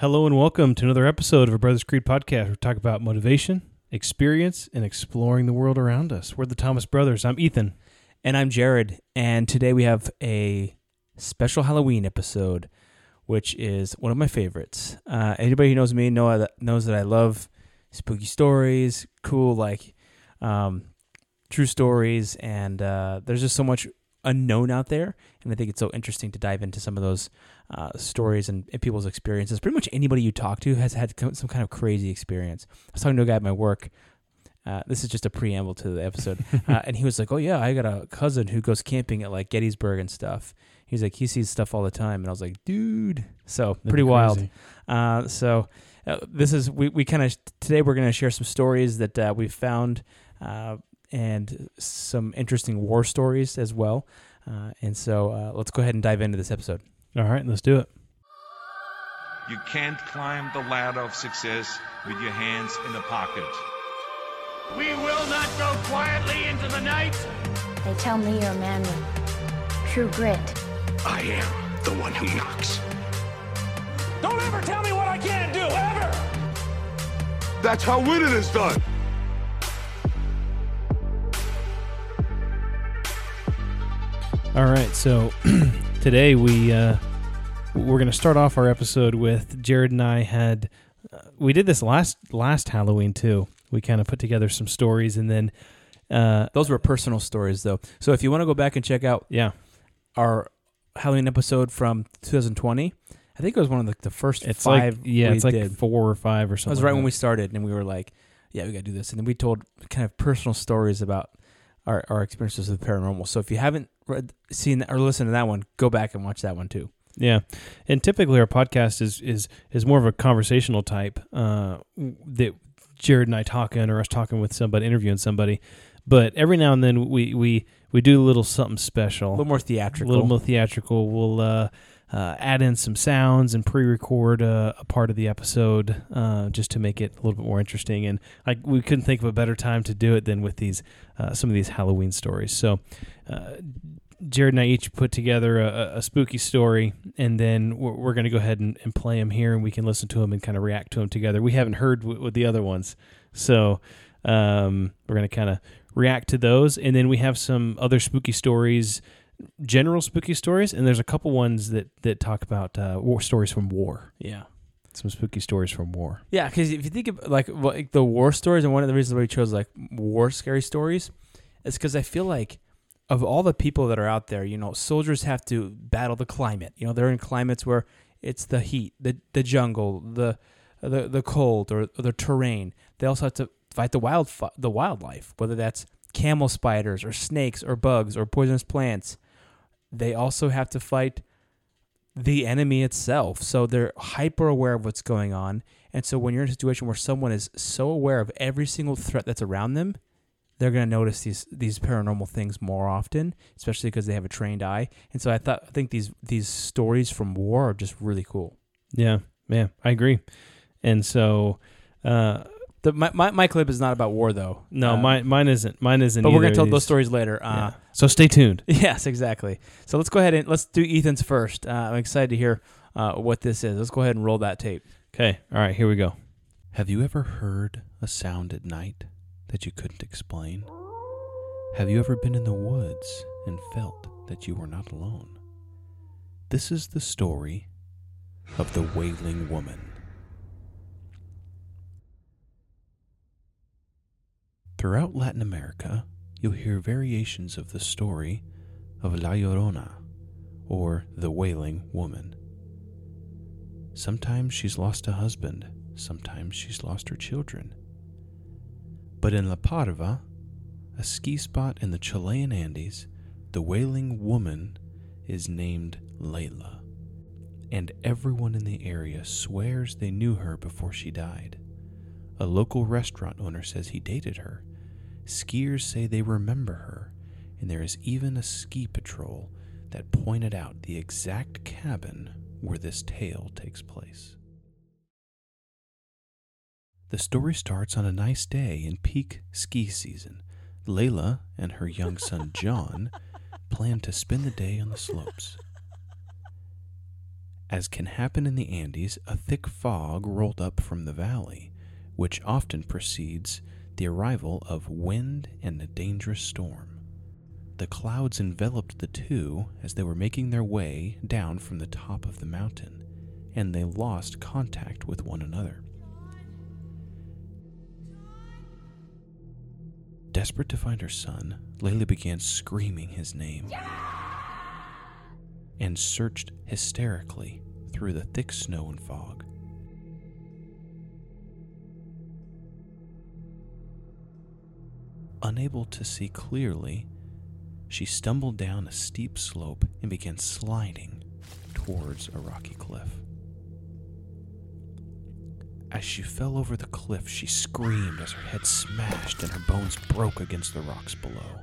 Hello and welcome to another episode of A Brothers Creed Podcast, where we talk about motivation, experience, and exploring the world around us. We're the Thomas Brothers. I'm Ethan. And I'm Jared. And today we have a special Halloween episode, which is one of my favorites. Anybody who knows me knows that I love spooky stories, cool, like, true stories, and there's just so much unknown out there, and I think it's so interesting to dive into some of those stories and people's experiences. Pretty much anybody you talk to has had some kind of crazy experience. I was talking to a guy at my work. This is just a preamble to the episode. And he was like, oh yeah, I got a cousin who goes camping at like Gettysburg and stuff. He's like, he sees stuff all the time. And I was like, dude. So pretty wild. Today we're going to share some stories that we've found, and some interesting war stories as well. And so let's go ahead and dive into this episode. All right, let's do it. You can't climb the ladder of success with your hands in the pocket. We will not go quietly into the night. They tell me you're a man with true grit. I am the one who knocks. Don't ever tell me what I can't do, ever! That's how winning is done. All right, so today we're going to start off our episode with Jared and I had, we did this last Halloween too. We kind of put together some stories, and then those were personal stories though. So if you want to go back and check out our Halloween episode from 2020, I think it was one of the first five. Like 4 or 5 or something. It was right when we started, and we were like, yeah, we got to do this. And then we told kind of personal stories about our experiences with the paranormal. So if you haven't seen or listened to that one, go back and watch that one too. Yeah, and typically our podcast is more of a conversational type, that Jared and I talking, or us talking with somebody, interviewing somebody. But every now and then we do a little something special, a little more theatrical. We'll add in some sounds and pre-record a part of the episode, just to make it a little bit more interesting. And we couldn't think of a better time to do it than with these some of these Halloween stories. So Jared and I each put together a spooky story, and then we're going to go ahead and play them here, and we can listen to them and kind of react to them together. We haven't heard with the other ones, so we're going to kind of react to those. And then we have some other spooky stories, general spooky stories, and there's a couple ones that talk about war stories from war. Yeah, some spooky stories from war. Yeah, because if you think of like the war stories, and one of the reasons why we chose like war scary stories is because I feel like of all the people that are out there, you know, soldiers have to battle the climate. You know, they're in climates where it's the heat, the jungle, the cold, or the terrain. They also have to fight the wildlife, whether that's camel spiders or snakes or bugs or poisonous plants. They also have to fight the enemy itself. So they're hyper aware of what's going on. And so when you're in a situation where someone is so aware of every single threat that's around them, they're going to notice these paranormal things more often, especially because they have a trained eye. And so I think these stories from war are just really cool. Yeah, I agree. And so my clip is not about war though. No, mine isn't. Mine isn't. But we're going to tell those stories later. Yeah. So stay tuned. Yes, exactly. So let's go ahead and let's do Ethan's first. I'm excited to hear what this is. Let's go ahead and roll that tape. Okay. All right. Here we go. Have you ever heard a sound at night that you couldn't explain? Have you ever been in the woods and felt that you were not alone? This is the story of the Wailing Woman. Throughout Latin America, you'll hear variations of the story of La Llorona, or the Wailing Woman. Sometimes she's lost a husband, sometimes she's lost her children. But in La Parva, a ski spot in the Chilean Andes, the Wailing Woman is named Layla, and everyone in the area swears they knew her before she died. A local restaurant owner says he dated her. Skiers say they remember her, and there is even a ski patrol that pointed out the exact cabin where this tale takes place. The story starts on a nice day in peak ski season. Layla and her young son John plan to spend the day on the slopes. As can happen in the Andes, a thick fog rolled up from the valley, which often precedes the arrival of wind and a dangerous storm. The clouds enveloped the two as they were making their way down from the top of the mountain, and they lost contact with one another. Desperate to find her son, Layla began screaming his name and searched hysterically through the thick snow and fog. Unable to see clearly, she stumbled down a steep slope and began sliding towards a rocky cliff. As she fell over the cliff, she screamed as her head smashed and her bones broke against the rocks below.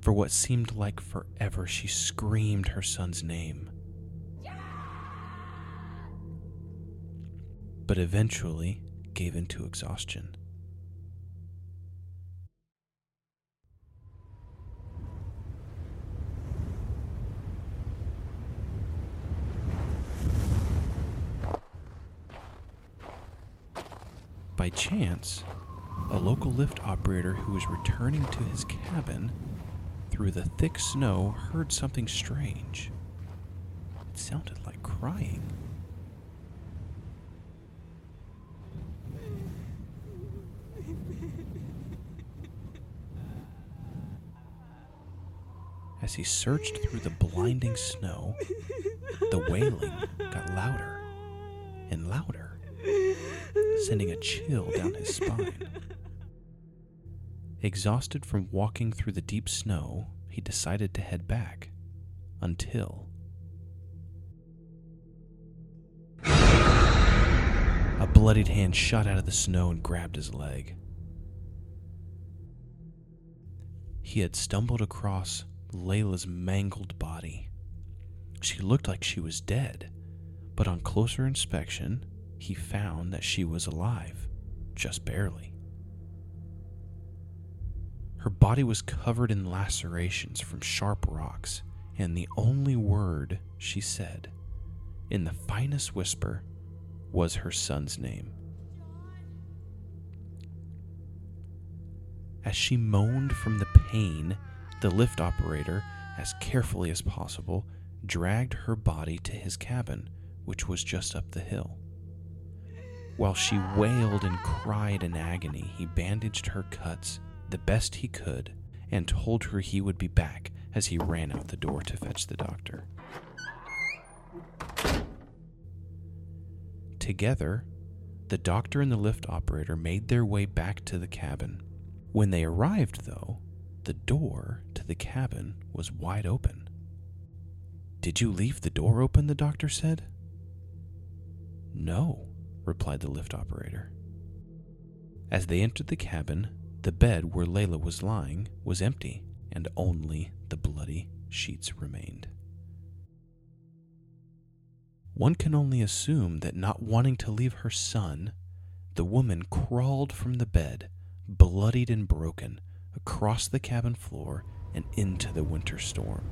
For what seemed like forever, she screamed her son's name. But eventually gave in to exhaustion. By chance, a local lift operator who was returning to his cabin through the thick snow heard something strange. It sounded like crying. As he searched through the blinding snow, the wailing got louder and louder, sending a chill down his spine. Exhausted from walking through the deep snow, he decided to head back until a bloodied hand shot out of the snow and grabbed his leg. He had stumbled across Layla's mangled body. She looked like she was dead, but on closer inspection, he found that she was alive, just barely. Her body was covered in lacerations from sharp rocks, and the only word she said, in the finest whisper, was her son's name. As she moaned from the pain, the lift operator, as carefully as possible, dragged her body to his cabin, which was just up the hill. While she wailed and cried in agony, he bandaged her cuts the best he could and told her he would be back as he ran out the door to fetch the doctor. Together, the doctor and the lift operator made their way back to the cabin. When they arrived, though, the door to the cabin was wide open. "Did you leave the door open?" the doctor said. "No," replied the lift operator. As they entered the cabin, the bed where Layla was lying was empty, and only the bloody sheets remained. One can only assume that, not wanting to leave her son, the woman crawled from the bed, bloodied and broken, across the cabin floor and into the winter storm,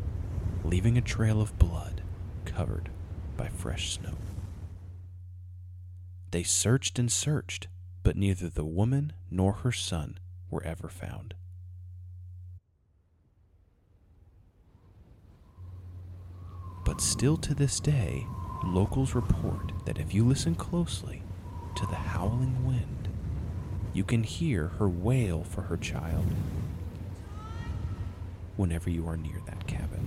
leaving a trail of blood covered by fresh snow. They searched and searched, but neither the woman nor her son were ever found. But still to this day, locals report that if you listen closely to the howling wind, you can hear her wail for her child whenever you are near that cabin.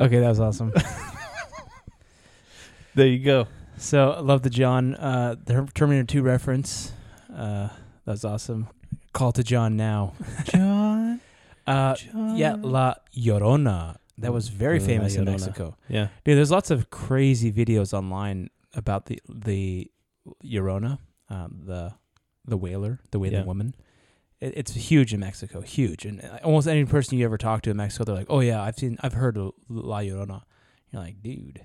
Okay, that was awesome. There you go. So, I love the John, the Terminator 2 reference. That was awesome. Call to John now. John? John. Yeah, La Llorona. That was very famous in Mexico. Yeah. Dude, there's lots of crazy videos online about the Llorona, the wailer, the wailing woman. It's huge in Mexico, huge, and almost any person you ever talk to in Mexico, they're like, "Oh yeah, I've heard of La Llorona." You're like, dude.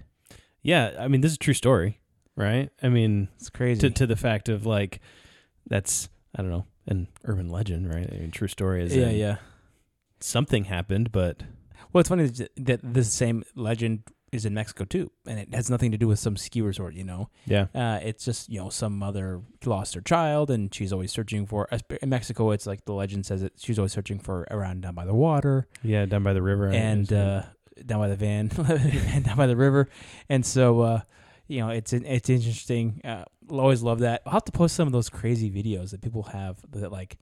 Yeah, I mean, this is a true story, right? I mean, it's crazy to the fact of like that's, I don't know, an urban legend, right? I mean, true story is something happened, but... Well, it's funny that this same legend is in Mexico, too, and it has nothing to do with some ski resort, you know? Yeah. It's just, you know, some mother lost her child, and she's always searching for... In Mexico, it's like the legend says that she's always searching for around down by the water. Yeah, down by the river. And down by the van, down by the river. And so... you know, it's interesting. Always love that. I'll have to post some of those crazy videos that people have that, like,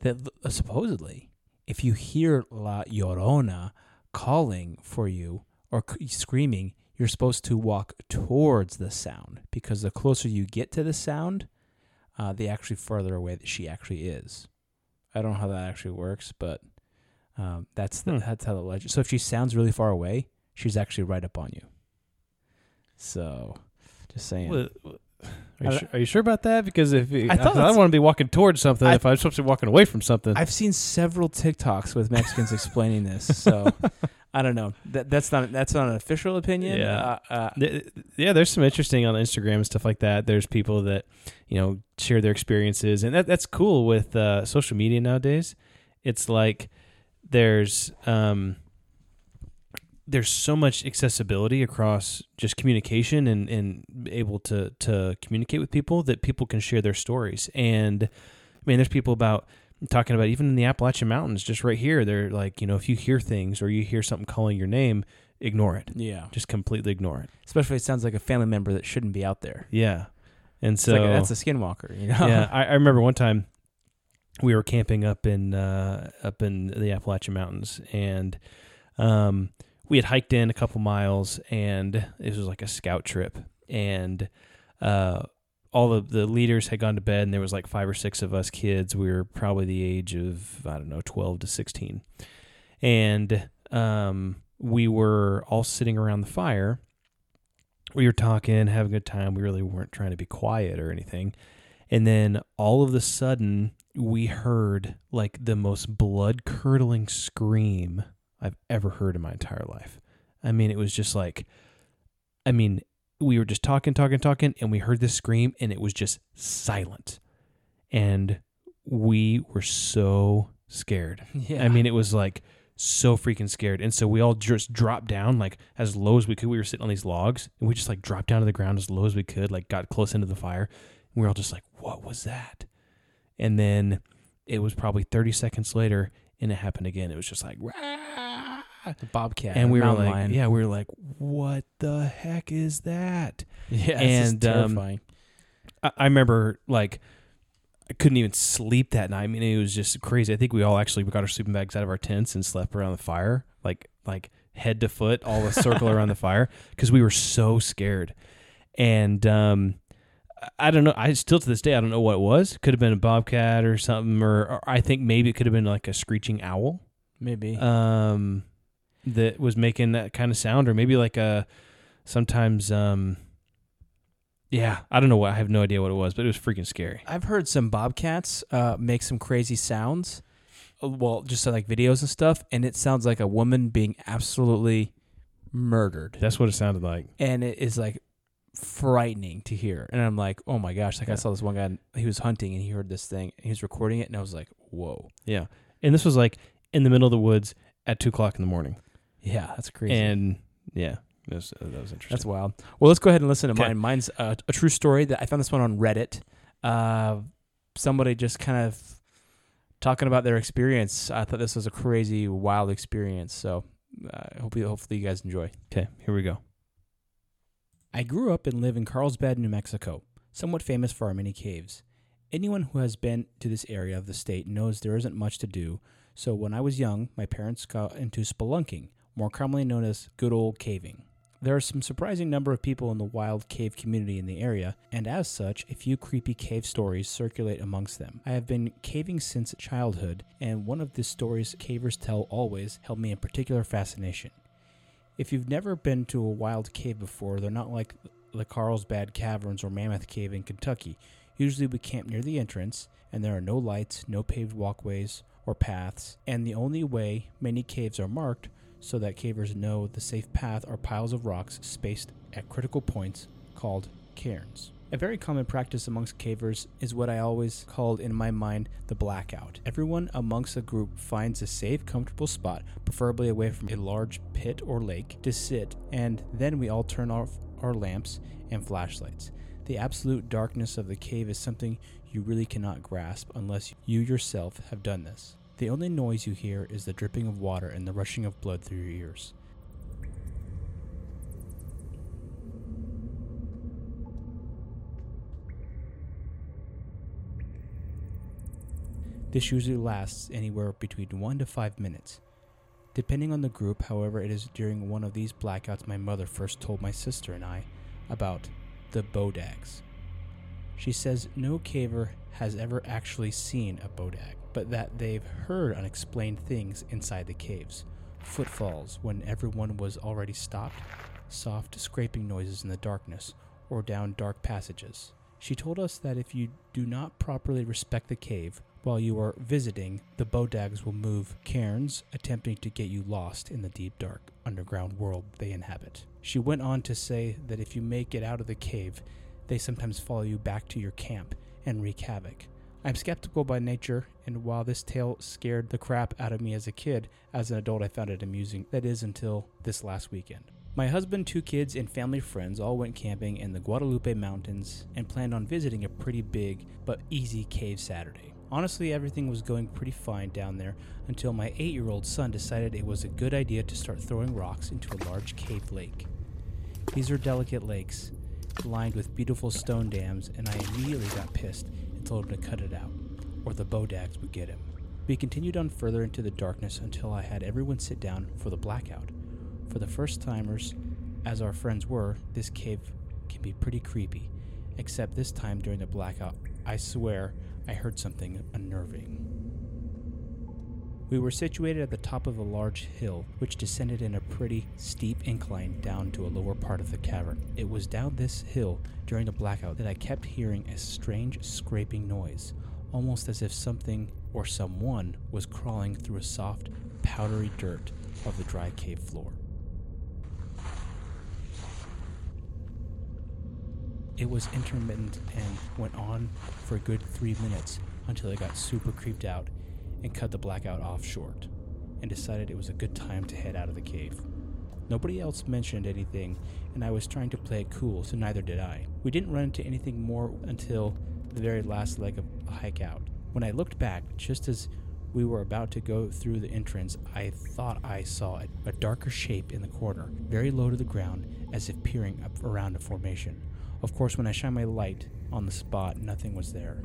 that supposedly, if you hear La Llorona calling for you or screaming, you're supposed to walk towards the sound, because the closer you get to the sound, the actually further away that she actually is. I don't know how that actually works, but that's how the legend. So if she sounds really far away, she's actually right up on you. So, just saying. Are you sure about that? Because I want to be walking towards something if I'm supposed to be walking away from something. I've seen several TikToks with Mexicans explaining this, so I don't know. That's not an official opinion. Yeah, there's some interesting on Instagram and stuff like that. There's people that, you know, share their experiences, and that's cool with social media nowadays. It's like there's so much accessibility across just communication and able to communicate with people, that people can share their stories. And I mean, there's people talking about even in the Appalachian Mountains, just right here, they're like, you know, if you hear things or you hear something calling your name, ignore it. Yeah. Just completely ignore it. Especially if it sounds like a family member that shouldn't be out there. Yeah. And so that's a skinwalker, you know? Yeah. I remember one time we were camping up in the Appalachian Mountains, and, we had hiked in a couple miles, and it was like a scout trip, and all of the leaders had gone to bed, and there was like 5 or 6 of us kids. We were probably the age of, I don't know, 12 to 16. And we were all sitting around the fire. We were talking, having a good time. We really weren't trying to be quiet or anything. And then all of a sudden, we heard like the most blood-curdling scream I've ever heard in my entire life. I mean, it was just like, I mean, we were just talking, and we heard this scream, and it was just silent. And we were so scared. Yeah. I mean, it was like so freaking scared. And so we all just dropped down like as low as we could. We were sitting on these logs, and we just like dropped down to the ground as low as we could, like got close into the fire. And we were all just like, what was that? And then it was probably 30 seconds later, and it happened again. It was just like, rah! The bobcat, and we were like, lion. Yeah, we were like, what the heck is that? Yeah, and terrifying. I remember, like, I couldn't even sleep that night. I mean, it was just crazy. I think we all actually got our sleeping bags out of our tents and slept around the fire, like head to foot, all a circle around the fire, because we were so scared. And I don't know. I still, to this day, I don't know what it was. Could have been a bobcat or something, or I think maybe it could have been like a screeching owl. Maybe. That was making that kind of sound, or maybe like I don't know what. I have no idea what it was, but it was freaking scary. I've heard some bobcats make some crazy sounds. Well, just like videos and stuff, and it sounds like a woman being absolutely murdered. That's what it sounded like. And it is like frightening to hear, and I'm like, oh my gosh. I saw this one guy, he was hunting, and he heard this thing, and he was recording it, and I was like, whoa. Yeah. And this was like in the middle of the woods at 2:00 in the morning. Yeah, that's crazy. And yeah, that was interesting. That's wild. Well, let's go ahead and listen to mine. Mine's a true story that I found this one on Reddit. Somebody just kind of talking about their experience. I thought this was a crazy, wild experience, so hopefully you guys enjoy. Okay, here we go. I grew up and live in Carlsbad, New Mexico, somewhat famous for our many caves. Anyone who has been to this area of the state knows there isn't much to do, so when I was young, my parents got into spelunking, more commonly known as good old caving. There are some surprising number of people in the wild cave community in the area, and as such, a few creepy cave stories circulate amongst them. I have been caving since childhood, and one of the stories cavers tell always held me in particular fascination. If you've never been to a wild cave before, they're not like the Carlsbad Caverns or Mammoth Cave in Kentucky. Usually we camp near the entrance, and there are no lights, no paved walkways or paths, and the only way many caves are marked so that cavers know the safe path are piles of rocks spaced at critical points called cairns. A very common practice amongst cavers is what I always called in my mind the blackout. Everyone amongst a group finds a safe, comfortable spot, preferably away from a large pit or lake, to sit, and then we all turn off our lamps and flashlights. The absolute darkness of the cave is something you really cannot grasp unless you yourself have done this. The only noise you hear is the dripping of water and the rushing of blood through your ears. This usually lasts anywhere between 1 to 5 minutes. Depending on the group, however, it is during one of these blackouts my mother first told my sister and I about the Bodags. She says no caver has ever actually seen a Bodag, but that they've heard unexplained things inside the caves. Footfalls when everyone was already stopped, soft scraping noises in the darkness, or down dark passages. She told us that if you do not properly respect the cave while you are visiting, the Bodags will move cairns, attempting to get you lost in the deep, dark, underground world they inhabit. She went on to say that if you make it out of the cave, they sometimes follow you back to your camp and wreak havoc. I'm skeptical by nature, and while this tale scared the crap out of me as a kid, as an adult I found it amusing. That is, until this last weekend. My husband, 2 kids, and family friends all went camping in the Guadalupe Mountains and planned on visiting a pretty big but easy cave Saturday. Honestly, everything was going pretty fine down there until my 8-year-old son decided it was a good idea to start throwing rocks into a large cave lake. These are delicate lakes lined with beautiful stone dams, and I immediately got pissed and told him to cut it out, or the Bodags would get him. We continued on further into the darkness until I had everyone sit down for the blackout. For the first timers, as our friends were, this cave can be pretty creepy, except this time during the blackout, I swear I heard something unnerving. We were situated at the top of a large hill, which descended in a pretty steep incline down to a lower part of the cavern. It was down this hill during the blackout that I kept hearing a strange scraping noise, almost as if something or someone was crawling through a soft, powdery dirt of the dry cave floor. It was intermittent and went on for a good 3 minutes until I got super creeped out and cut the blackout off short and decided it was a good time to head out of the cave. Nobody else mentioned anything, and I was trying to play it cool, so neither did I. We didn't run into anything more until the very last leg of the hike out. When I looked back, just as we were about to go through the entrance, I thought I saw a darker shape in the corner, very low to the ground, as if peering up around a formation. Of course, when I shined my light on the spot, nothing was there.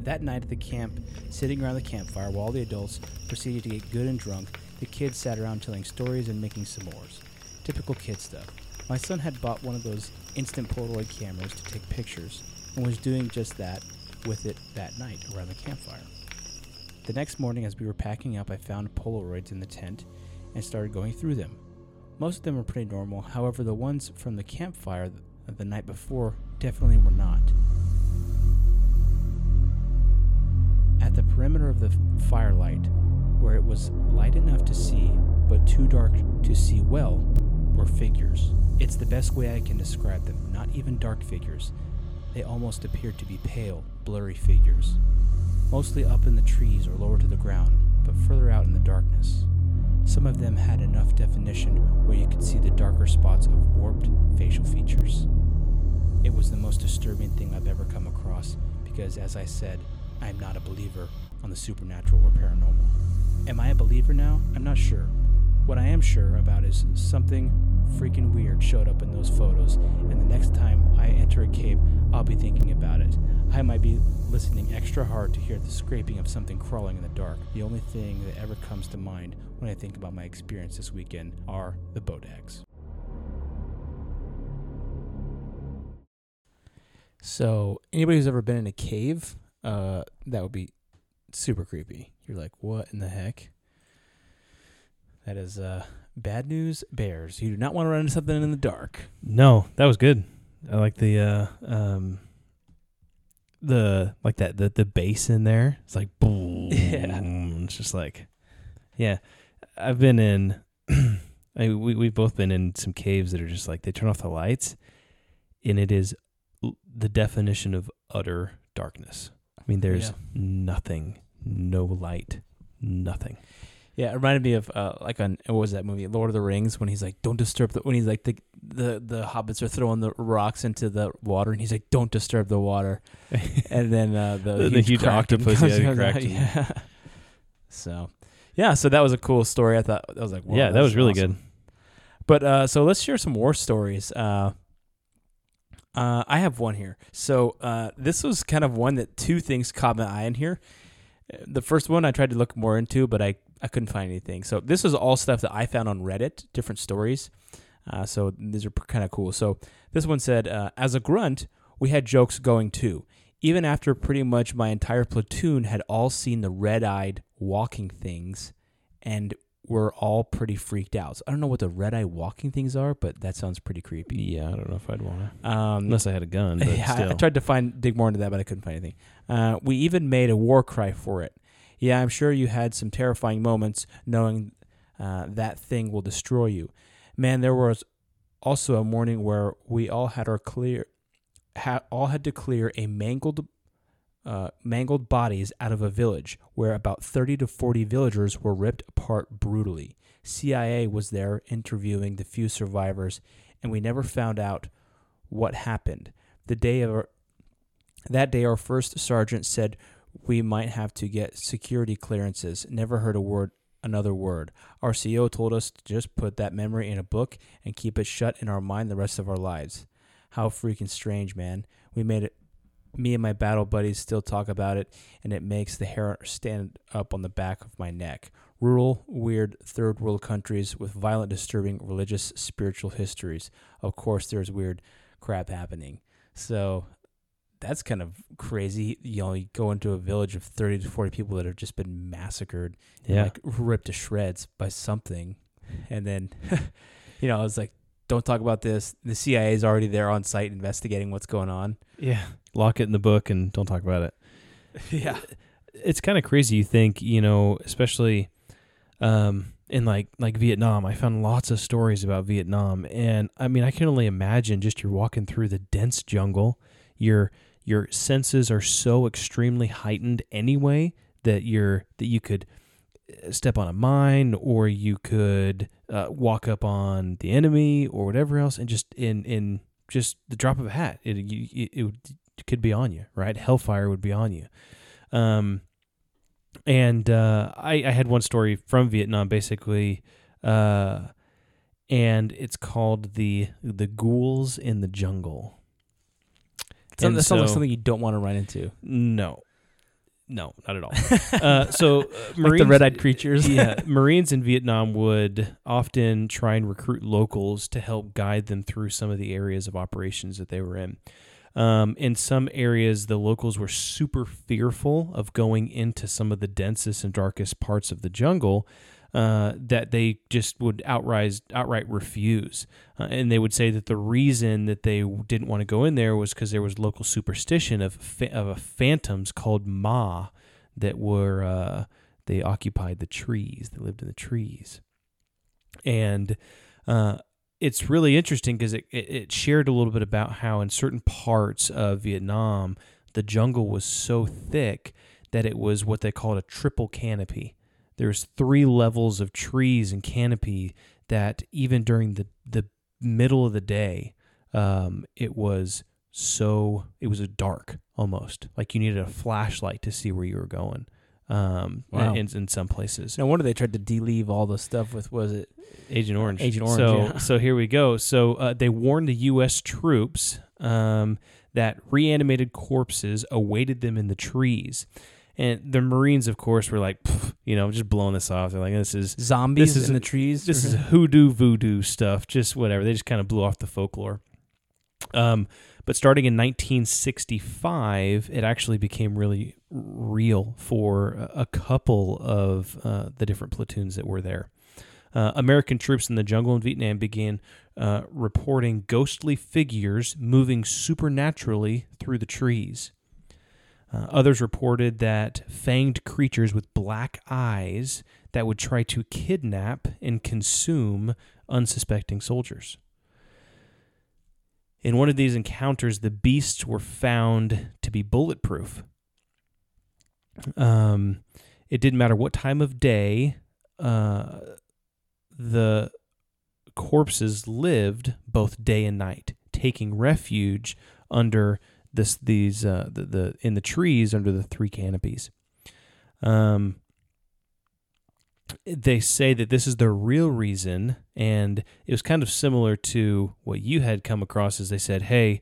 That night at the camp, sitting around the campfire while the adults proceeded to get good and drunk, the kids sat around telling stories and making s'mores. Typical kid stuff. My son had bought one of those instant Polaroid cameras to take pictures and was doing just that with it that night around the campfire. The next morning, as we were packing up, I found Polaroids in the tent and started going through them. Most of them were pretty normal, however the ones from the campfire the night before definitely were not. At the perimeter of the firelight, where it was light enough to see but too dark to see well, were figures. It's the best way I can describe them, not even dark figures. They almost appeared to be pale, blurry figures, mostly up in the trees or lower to the ground, but further out in the darkness. Some of them had enough definition where you could see the darker spots of warped facial features. It was the most disturbing thing I've ever come across because, as I said, I am not a believer on the supernatural or paranormal. Am I a believer now? I'm not sure. What I am sure about is something freaking weird showed up in those photos, and the next time I enter a cave, I'll be thinking about it. I might be listening extra hard to hear the scraping of something crawling in the dark. The only thing that ever comes to mind when I think about my experience this weekend are the Bodags. So, anybody who's ever been in a cave, that would be super creepy. You're like, what in the heck? That is bad news bears. You do not want to run into something in the dark. No, that was good. I like the bass in there. It's like boom. Yeah. It's just like, yeah. I've been in. I mean, we've both been in some caves that are just like they turn off the lights, and it is the definition of utter darkness. I mean, there's nothing, no light, nothing. Yeah, it reminded me of like on what was that movie, Lord of the Rings, when he's like, "Don't disturb the." When he's like the hobbits are throwing the rocks into the water, and he's like, "Don't disturb the water." And then the huge octopus cracked. Yeah. So that was a cool story. I thought I was like, "Wow, yeah, that was really awesome. Good." But so let's share some war stories. I have one here. So this was kind of one that two things caught my eye in here. The first one I tried to look more into, but I couldn't find anything. So this is all stuff that I found on Reddit, different stories. So these are kind of cool. So this one said, as a grunt, we had jokes going too, even after pretty much my entire platoon had all seen the red-eyed walking things and were all pretty freaked out. So I don't know what the red-eye walking things are, but that sounds pretty creepy. Yeah, I don't know if I'd want to. Unless I had a gun. But yeah, still. I tried to dig more into that, but I couldn't find anything. We even made a war cry for it. Yeah, I'm sure you had some terrifying moments knowing that thing will destroy you. Man, there was also a morning where we all had to clear a mangled bodies out of a village where about 30 to 40 villagers were ripped apart brutally. CIA was there interviewing the few survivors, and we never found out what happened. That day, our first sergeant said, "We might have to get security clearances." Never heard another word. Our CO told us to just put that memory in a book and keep it shut in our mind the rest of our lives. How freaking strange, man. Me and my battle buddies still talk about it, and it makes the hair stand up on the back of my neck. Rural, weird, third world countries with violent, disturbing, religious, spiritual histories. Of course, there's weird crap happening. So that's kind of crazy. You know, you go into a village of 30 to 40 people that have just been massacred, and like ripped to shreds by something. And then, you know, I was like, don't talk about this. The CIA is already there on site investigating what's going on. Yeah. Lock it in the book and don't talk about it. Yeah. It's kind of crazy. You think, you know, especially in like Vietnam, I found lots of stories about Vietnam. And I mean, I can only imagine just you're walking through the dense jungle. Your senses are so extremely heightened anyway that you could step on a mine, or you could walk up on the enemy or whatever else, and just in just the drop of a hat, it could be on you, right? Hellfire would be on you. I had one story from Vietnam, basically, and it's called the ghouls in the jungle. That sounds like something you don't want to run into. No, not at all. Marines, like the red-eyed creatures. Yeah, Marines in Vietnam would often try and recruit locals to help guide them through some of the areas of operations that they were in. In some areas, the locals were super fearful of going into some of the densest and darkest parts of the jungle that they just would outright refuse. And they would say that the reason that they didn't want to go in there was because there was local superstition of phantoms called Ma that were, they occupied the trees, they lived in the trees. And it's really interesting because it shared a little bit about how in certain parts of Vietnam, the jungle was so thick that it was what they called a triple canopy. There's 3 levels of trees and canopy that even during the middle of the day, it was dark almost. Like you needed a flashlight to see where you were going. Wow. In some places. No wonder they tried to de-leave all the stuff with, was it? Agent Orange. So here we go. So they warned the U.S. troops that reanimated corpses awaited them in the trees. And the Marines, of course, were like, you know, just blowing this off. They're like, this is... Zombies in the trees? This is hoodoo, voodoo stuff, just whatever. They just kind of blew off the folklore. But starting in 1965, it actually became really real for a couple of the different platoons that were there. American troops in the jungle in Vietnam began reporting ghostly figures moving supernaturally through the trees. Others reported that fanged creatures with black eyes that would try to kidnap and consume unsuspecting soldiers. In one of these encounters, the beasts were found to be bulletproof. It didn't matter what time of day the corpses lived both day and night, taking refuge under the trees under the three canopies. They say that this is the real reason, and it was kind of similar to what you had come across as they said, hey,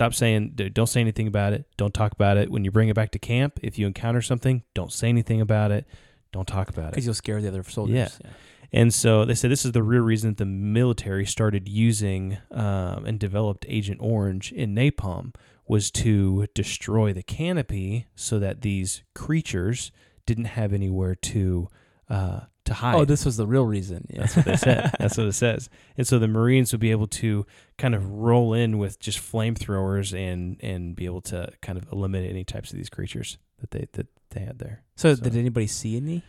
don't say anything about it. Don't talk about it. When you bring it back to camp, if you encounter something, don't say anything about it. Don't talk about it. Because you'll scare the other soldiers. Yeah. And so they said this is the real reason that the military started using and developed Agent Orange in napalm, was to destroy the canopy so that these creatures didn't have anywhere to hide. Oh, this was the real reason. Yeah. That's what they said. That's what it says. And so the Marines would be able to kind of roll in with just flamethrowers and be able to kind of eliminate any types of these creatures that they had there. So did anybody see any?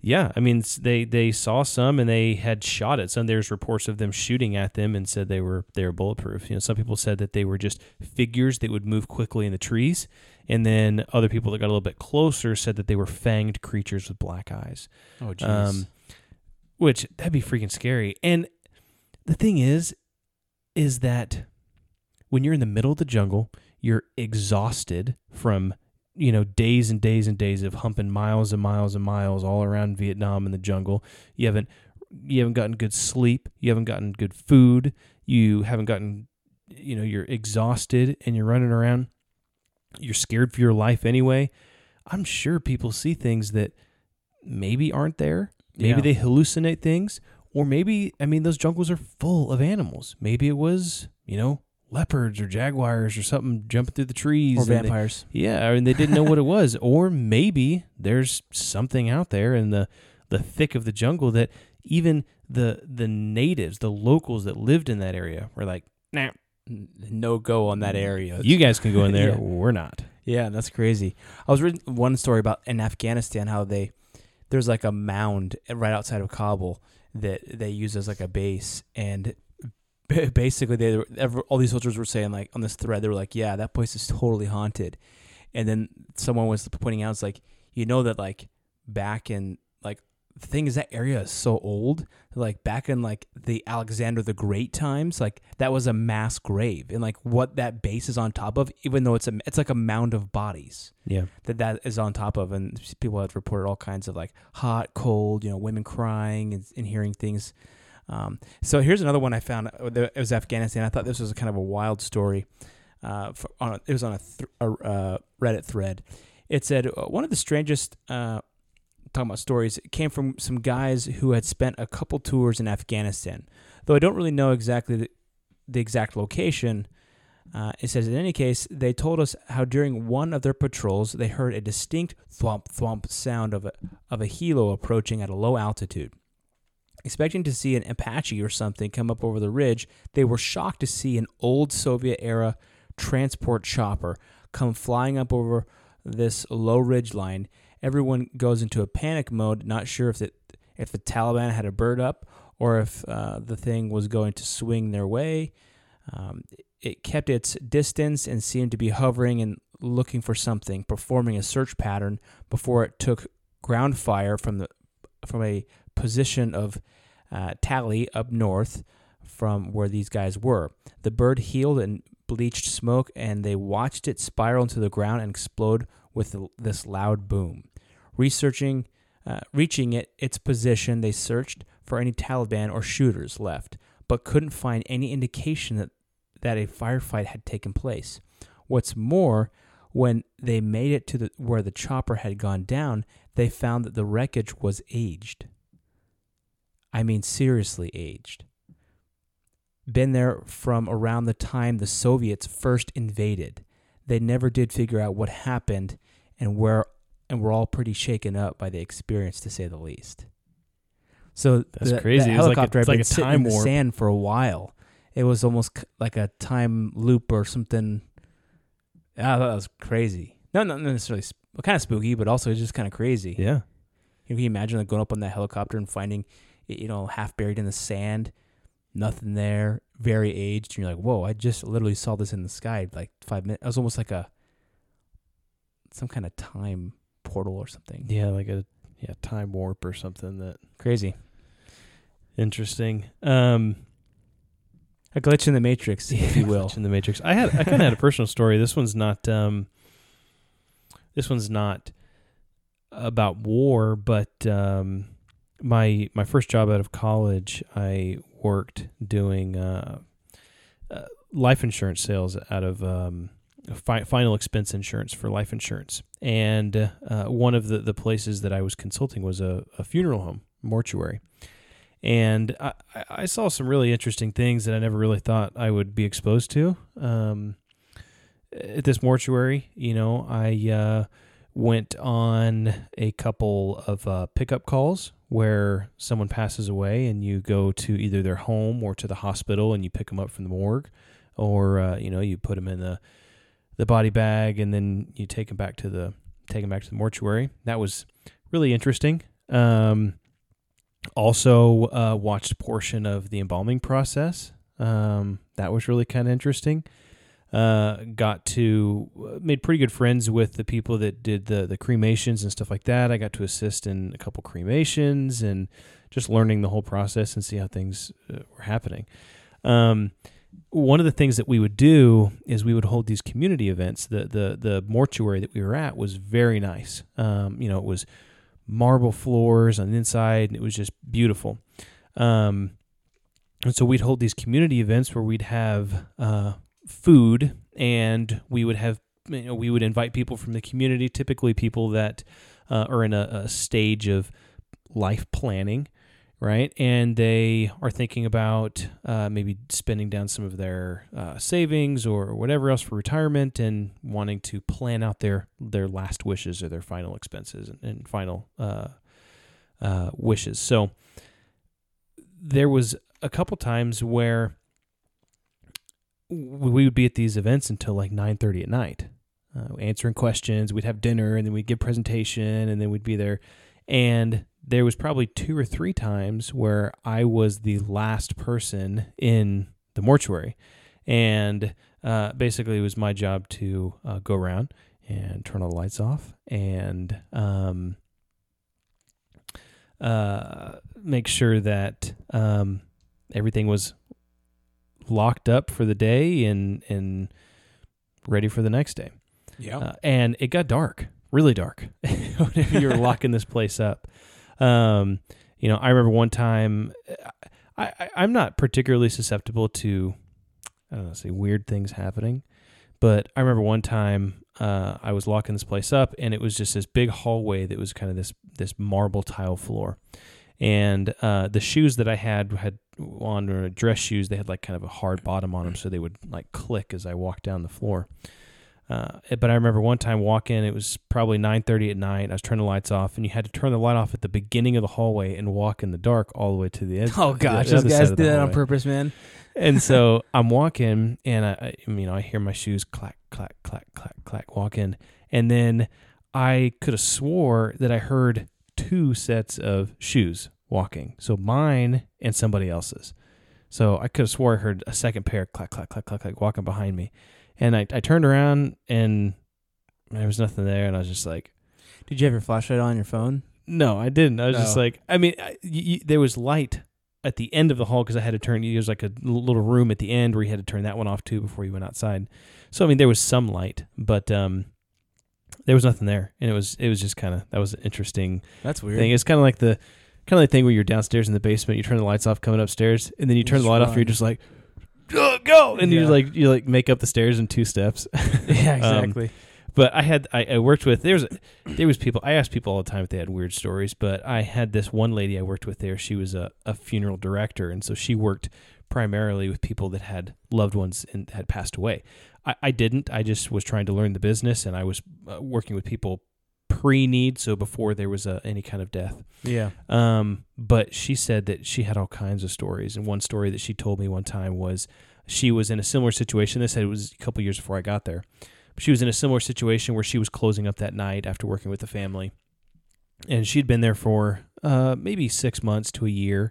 Yeah. I mean, they saw some, and they had shot at some. There's reports of them shooting at them and said they were bulletproof. You know, some people said that they were just figures that would move quickly in the trees. And then other people that got a little bit closer said that they were fanged creatures with black eyes. Oh, jeez. Which, that'd be freaking scary. And the thing is that when you're in the middle of the jungle, you're exhausted from, you know, days and days and days of humping miles and miles and miles all around Vietnam in the jungle. You haven't gotten good sleep. You haven't gotten good food. You haven't gotten, you know, you're exhausted and you're running around. You're scared for your life anyway. I'm sure people see things that maybe aren't there. Maybe they hallucinate things. Or maybe, I mean, those jungles are full of animals. Maybe it was, you know, leopards or jaguars or something jumping through the trees. Or vampires. And they didn't know what it was. Or maybe there's something out there in the thick of the jungle that even the natives, the locals that lived in that area were like, nah. No go on that area. You guys can go in there. Yeah. We're not. Yeah, that's crazy. I was reading one story about in Afghanistan how there's like a mound right outside of Kabul that they use as like a base, and basically all these soldiers were saying, like, on this thread, they were like, yeah, that place is totally haunted. And then someone was pointing out, it's like, you know, that like back in like, the thing is, that area is so old. Like back in like the Alexander the Great times, like that was a mass grave, and like what that base is on top of, even though it's like a mound of bodies. Yeah, that is on top of, and people have reported all kinds of like hot, cold, you know, women crying and hearing things. So here's another one I found. It was Afghanistan. I thought this was kind of a wild story. It was on a Reddit thread. It said one of the strangest. Talking about stories, it came from some guys who had spent a couple tours in Afghanistan. Though I don't really know exactly the exact location, it says, in any case, they told us how during one of their patrols, they heard a distinct thwomp-thwomp sound of a helo approaching at a low altitude. Expecting to see an Apache or something come up over the ridge, they were shocked to see an old Soviet-era transport chopper come flying up over this low ridge line. Everyone goes into a panic mode, not sure if the Taliban had a bird up or if the thing was going to swing their way. It kept its distance and seemed to be hovering and looking for something, performing a search pattern before it took ground fire from a position of tally up north from where these guys were. The bird heeled and bleached smoke, and they watched it spiral into the ground and explode with this loud boom. Reaching its position, they searched for any Taliban or shooters left, but couldn't find any indication that a firefight had taken place. What's more, when they made it to where the chopper had gone down, they found that the wreckage was aged. I mean, seriously aged. Been there from around the time the Soviets first invaded. They never did figure out what happened, and we're all pretty shaken up by the experience, to say the least. So that's crazy. The helicopter had been sitting in the sand for a while. It was almost like a time loop or something. I thought that was crazy. No, not necessarily kind of spooky, but also just kind of crazy. Yeah. Can you imagine like going up on that helicopter and finding it, you know, half buried in the sand? nothing there, very aged. And you're like, whoa, I just literally saw this in the sky like 5 minutes. It was almost like some kind of time portal or something. Yeah, like a time warp or something. That crazy. Interesting. A glitch in the matrix, if you will. Glitch in the matrix. I kind of had a personal story. This one's not about war, but my first job out of college, I worked doing life insurance sales out of final expense insurance for life insurance. And one of the places that I was consulting was a funeral home, mortuary. And I saw some really interesting things that I never really thought I would be exposed to at this mortuary. You know, I went on a couple of pickup calls where someone passes away and you go to either their home or to the hospital and you pick them up from the morgue, or you put them in the body bag and then you take them back to the mortuary. That was really interesting. Also watched a portion of the embalming process. That was really kind of interesting. Made pretty good friends with the people that did the cremations and stuff like that. I got to assist in a couple cremations and just learning the whole process and see how things were happening. One of the things that we would do is we would hold these community events. The mortuary that we were at was very nice. It was marble floors on the inside, and it was just beautiful. And so we'd hold these community events where we'd have food, and we would have we would invite people from the community, typically people that are in a stage of life planning, right? And they are thinking about maybe spending down some of their savings or whatever else for retirement, and wanting to plan out their last wishes or their final expenses and final wishes. So there was a couple times where we would be at these events until like 9:30 at night, answering questions. We'd have dinner, and then we'd give presentation, and then we'd be there. And there was probably two or three times where I was the last person in the mortuary. And basically it was my job to go around and turn all the lights off and make sure that everything was locked up for the day and ready for the next day. Yeah. And it got dark, really dark, whenever you were locking this place up. I remember one time, I'm not particularly susceptible to, weird things happening, but I remember one time, I was locking this place up, and it was just this big hallway that was kind of this marble tile floor. And, the shoes that I had on were dress shoes. They had like kind of a hard bottom on them, so they would like click as I walked down the floor. But I remember one time walking, it was probably 9:30 at night. I was turning the lights off, and you had to turn the light off at the beginning of the hallway and walk in the dark all the way to the end. Oh gosh, those guys did that on purpose, man. And so I'm walking, and I hear my shoes clack, clack, clack, clack, clack, walking. And then I could have swore that I heard two sets of shoes walking. So mine and somebody else's. So I could have swore I heard a second pair clack, clack, clack, clack, clack, walking behind me. And I turned around, and there was nothing there, and I was just like... Did you have your flashlight on your phone? No, I didn't. I was just like... there was light at the end of the hall because I had to turn... There was like a little room at the end where you had to turn that one off, too, before you went outside. So, there was some light, but there was nothing there. And it was just kind of... That was an interesting That's weird. Thing. It's kind of like the thing where you're downstairs in the basement, you turn the lights off coming upstairs, and then you turn the light off, and you're just like... Go! And yeah. you make up the stairs in two steps. Yeah, exactly. But I worked with, there was people, I asked people all the time if they had weird stories, but I had this one lady I worked with there. She was a funeral director. And so she worked primarily with people that had loved ones and had passed away. I didn't, I just was trying to learn the business, and I was working with people pre-need. So before there was any kind of death. Yeah. But she said that she had all kinds of stories. And one story that she told me one time was she was in a similar situation. They said it was a couple years before I got there. But she was in a similar situation where she was closing up that night after working with the family. And she'd been there for maybe 6 months to a year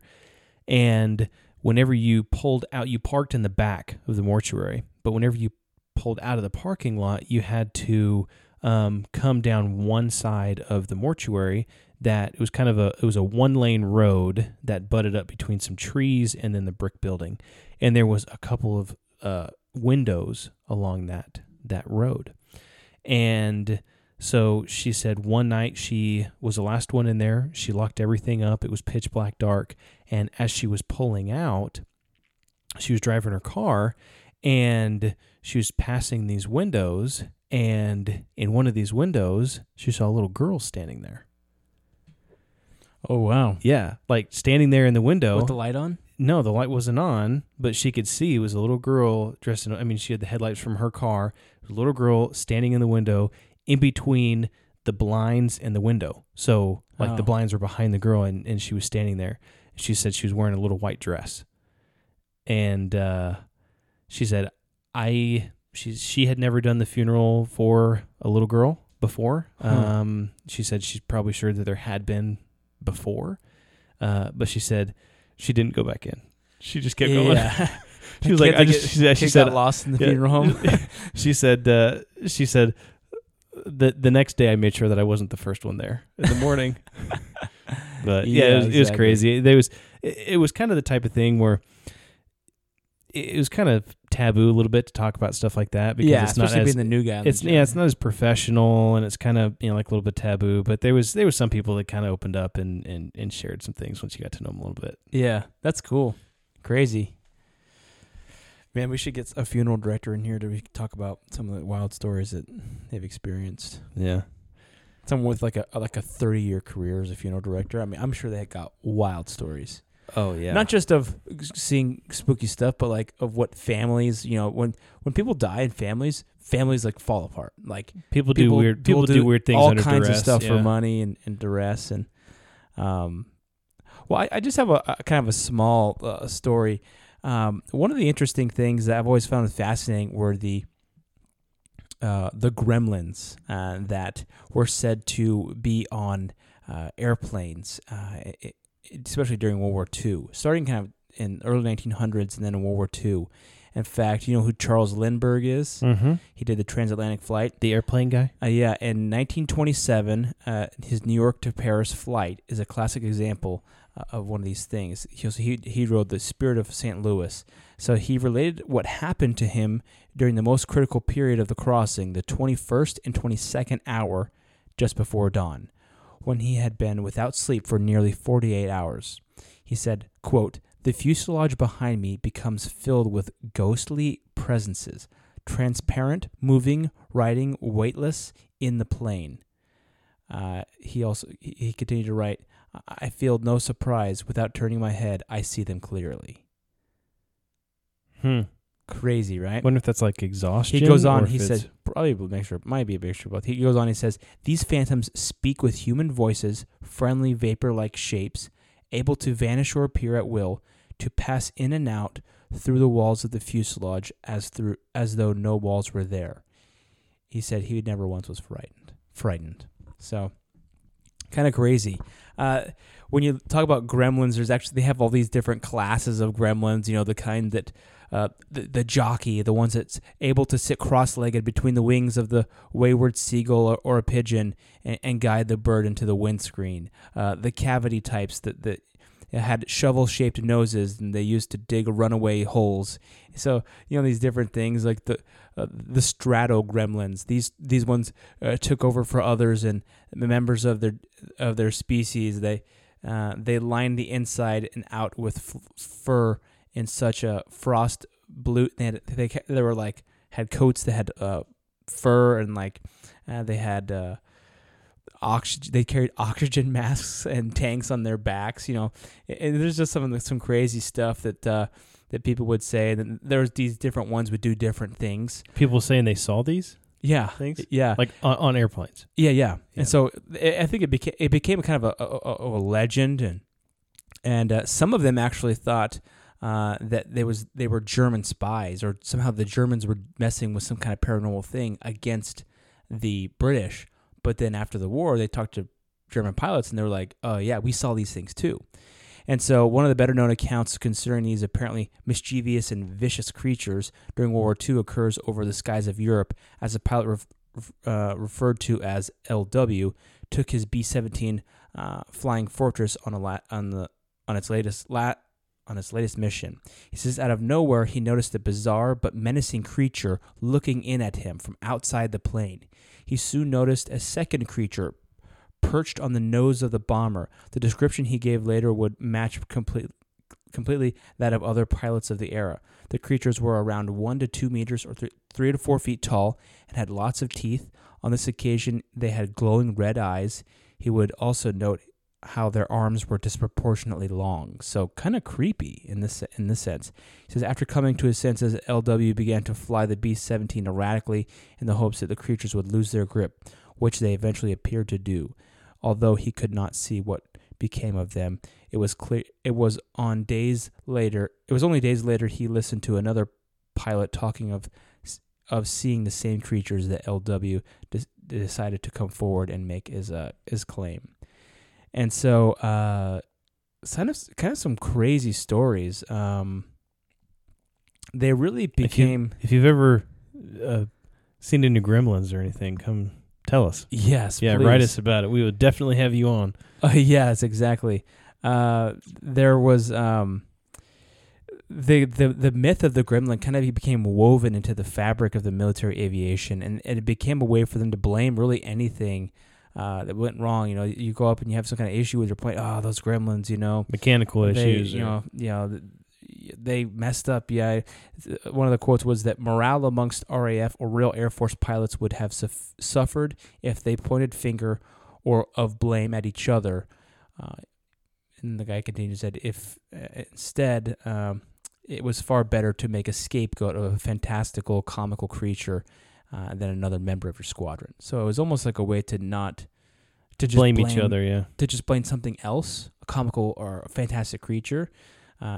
and whenever you pulled out, you parked in the back of the mortuary, but whenever you pulled out of the parking lot, you had to come down one side of the mortuary that it was kind of a one-lane road that butted up between some trees and then the brick building. And there was a couple of windows along that road. And so she said one night she was the last one in there. She locked everything up. It was pitch black dark. And as she was pulling out, she was driving her car and she was passing these windows. And in one of these windows, she saw a little girl standing there. Oh, wow. Yeah, like standing there in the window. With the light on? No, the light wasn't on, but she could see it was a little girl dressed in, I mean, she had the headlights from her car, a little girl standing in the window in between the blinds and the window. So, like, the blinds were behind the girl, and she was standing there. She said she was wearing a little white dress. And she said, she had never done the funeral for a little girl before. She said she's probably sure that there had been before, but she said she didn't go back in. She just kept going. She was like, she said got lost in the funeral home. She said the next day I made sure that I wasn't the first one there in the morning. But it was crazy. It was kind of the type of thing where it was kind of taboo a little bit to talk about stuff like that, because it's not as being the new guy. It's not as professional, and it's kind of, you know, like a little bit taboo, but there was some people that kind of opened up and shared some things once you got to know them a little bit. Yeah, that's cool. Crazy. Man, we should get a funeral director in here to talk about some of the wild stories that they've experienced. Yeah. Someone with like a 30-year career as a funeral director. I mean, I'm sure they got wild stories. Oh, yeah. Not just of seeing spooky stuff, but like of what families, you know, when people die in families like fall apart. Like people do weird things all under kinds duress. Of stuff for money and duress. And well, I just have a kind of a small story. One of the interesting things that I've always found fascinating were the gremlins that were said to be on airplanes. Especially during World War II, starting kind of in early 1900s and then in World War II. In fact, you know who Charles Lindbergh is? Mm-hmm. He did the transatlantic flight. The airplane guy? Yeah. In 1927, his New York to Paris flight is a classic example of one of these things. He rode the Spirit of St. Louis. So he related what happened to him during the most critical period of the crossing, the 21st and 22nd hour just before dawn, when he had been without sleep for nearly 48 hours. He said, quote, "The fuselage behind me becomes filled with ghostly presences, transparent, moving, riding, weightless in the plane." He continued to write, "I feel no surprise. Without turning my head, I see them clearly." Crazy, right? Wonder if that's like exhaustion. He goes on, he says, he goes on, he says, "These phantoms speak with human voices, friendly vapor-like shapes, able to vanish or appear at will, to pass in and out through the walls of the fuselage as though no walls were there." He said he never once was frightened. So, kind of crazy. When you talk about gremlins, they have all these different classes of gremlins, you know, the kind that the jockey, the ones that's able to sit cross-legged between the wings of the wayward seagull or a pigeon and guide the bird into the windscreen. The cavity types that had shovel-shaped noses and they used to dig runaway holes. So, you know, these different things like the strato gremlins. These ones took over for others and members of their species. They lined the inside and out with fur. In such a frost blue, they were like had coats that had fur and like they had oxygen. They carried oxygen masks and tanks on their backs, you know. And there's just some crazy stuff that people would say. And there's these different ones would do different things. People saying they saw these. Yeah, things? Yeah, like on airplanes. Yeah. And so I think it became kind of a legend, and some of them actually thought that they were German spies, or somehow the Germans were messing with some kind of paranormal thing against the British. But then after the war, they talked to German pilots, and they were like, "Oh yeah, we saw these things too." And so one of the better known accounts concerning these apparently mischievous and vicious creatures during World War II occurs over the skies of Europe as a pilot referred to as LW took his B-17 flying fortress on its latest mission. He says, out of nowhere, he noticed the bizarre but menacing creature looking in at him from outside the plane. He soon noticed a second creature perched on the nose of the bomber. The description he gave later would match completely that of other pilots of the era. The creatures were around 1 to 2 meters or 3 to 4 feet tall and had lots of teeth. On this occasion, they had glowing red eyes. He would also note how their arms were disproportionately long. So kind of creepy in this sense. He says, after coming to his senses, LW began to fly the B-17 erratically in the hopes that the creatures would lose their grip, which they eventually appeared to do. Although he could not see what became of them, it was clear it was only days later he listened to another pilot talking of seeing the same creatures that LW decided to come forward and make his claim. And so, kind of some crazy stories. They really became. If you've ever seen any Gremlins or anything, come tell us. Yes, yeah, please. Write us about it. We would definitely have you on. Yes, exactly. There was the myth of the Gremlin kind of became woven into the fabric of the military aviation, and it became a way for them to blame really anything that went wrong. You know, you go up and you have some kind of issue with your plane. Oh, those gremlins, you know. Mechanical issues. You know, they messed up. Yeah. One of the quotes was that morale amongst RAF or Royal Air Force pilots would have suffered if they pointed finger or of blame at each other. And the guy continues that if instead it was far better to make a scapegoat of a fantastical, comical creature than another member of your squadron. So it was almost like a way to not to just blame each other, yeah. To just blame something else, a comical or a fantastic creature,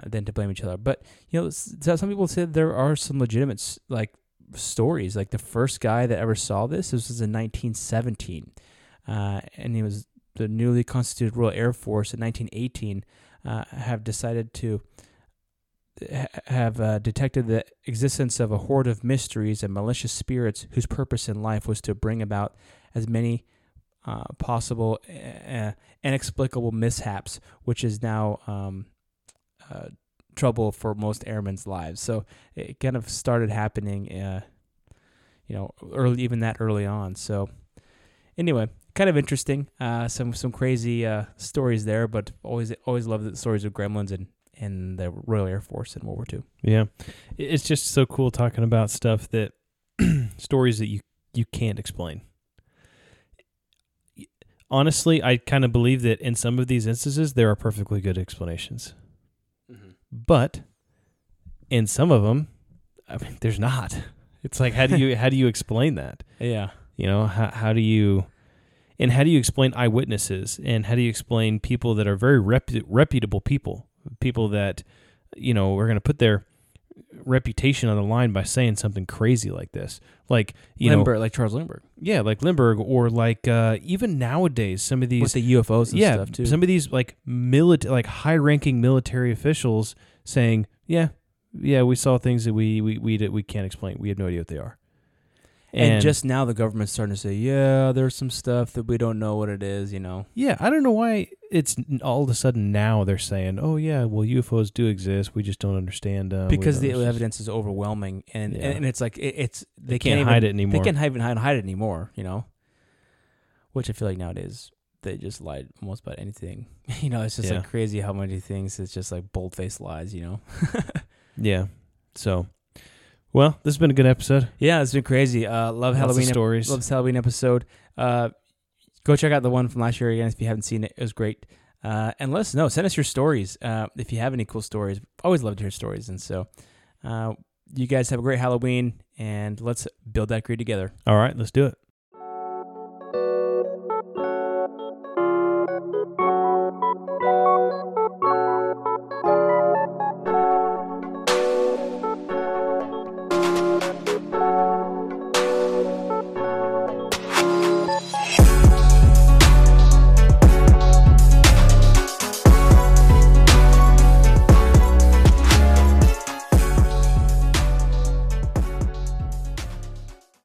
than to blame each other. But you know, some people say there are some legitimate like stories. Like the first guy that ever saw this was in 1917, and he was the newly constituted Royal Air Force in 1918. Have decided to have detected the existence of a horde of mysteries and malicious spirits whose purpose in life was to bring about as many possible inexplicable mishaps, which is now trouble for most airmen's lives. So it kind of started happening, early on. So anyway, kind of interesting, some crazy stories there, but always love the stories of gremlins and the Royal Air Force in World War II. Yeah. It's just so cool talking about stuff that stories that you can't explain. Honestly, I kind of believe that in some of these instances, there are perfectly good explanations. Mm-hmm. But in some of them, I mean, there's not. It's like, how do you explain that? Yeah. You know, how do you explain eyewitnesses, and how do you explain people that are very reputable people? People that, you know, are going to put their reputation on the line by saying something crazy like this. Like, like Charles Lindbergh. Yeah, like Lindbergh, or like even nowadays, some of these... With the UFOs and stuff, too. Some of these like high-ranking military officials saying, yeah, we saw things that we can't explain. We have no idea what they are. And just now the government's starting to say, yeah, there's some stuff that we don't know what it is, you know. Yeah, I don't know why it's all of a sudden now they're saying, oh, yeah, well, UFOs do exist. We just don't understand them. Because the evidence is overwhelming, and it's like they can't hide it anymore. They can't even hide it anymore, you know, which I feel like nowadays they just lie almost about anything. You know, it's just like crazy how many things. It's just like bold-faced lies, you know. Yeah, so... Well, this has been a good episode. Yeah, it's been crazy. Love Halloween stories. Love Halloween episode. Go check out the one from last year again if you haven't seen it. It was great. And let us know. Send us your stories if you have any cool stories. Always love to hear stories. And so, you guys have a great Halloween, and let's build that creed together. All right, let's do it.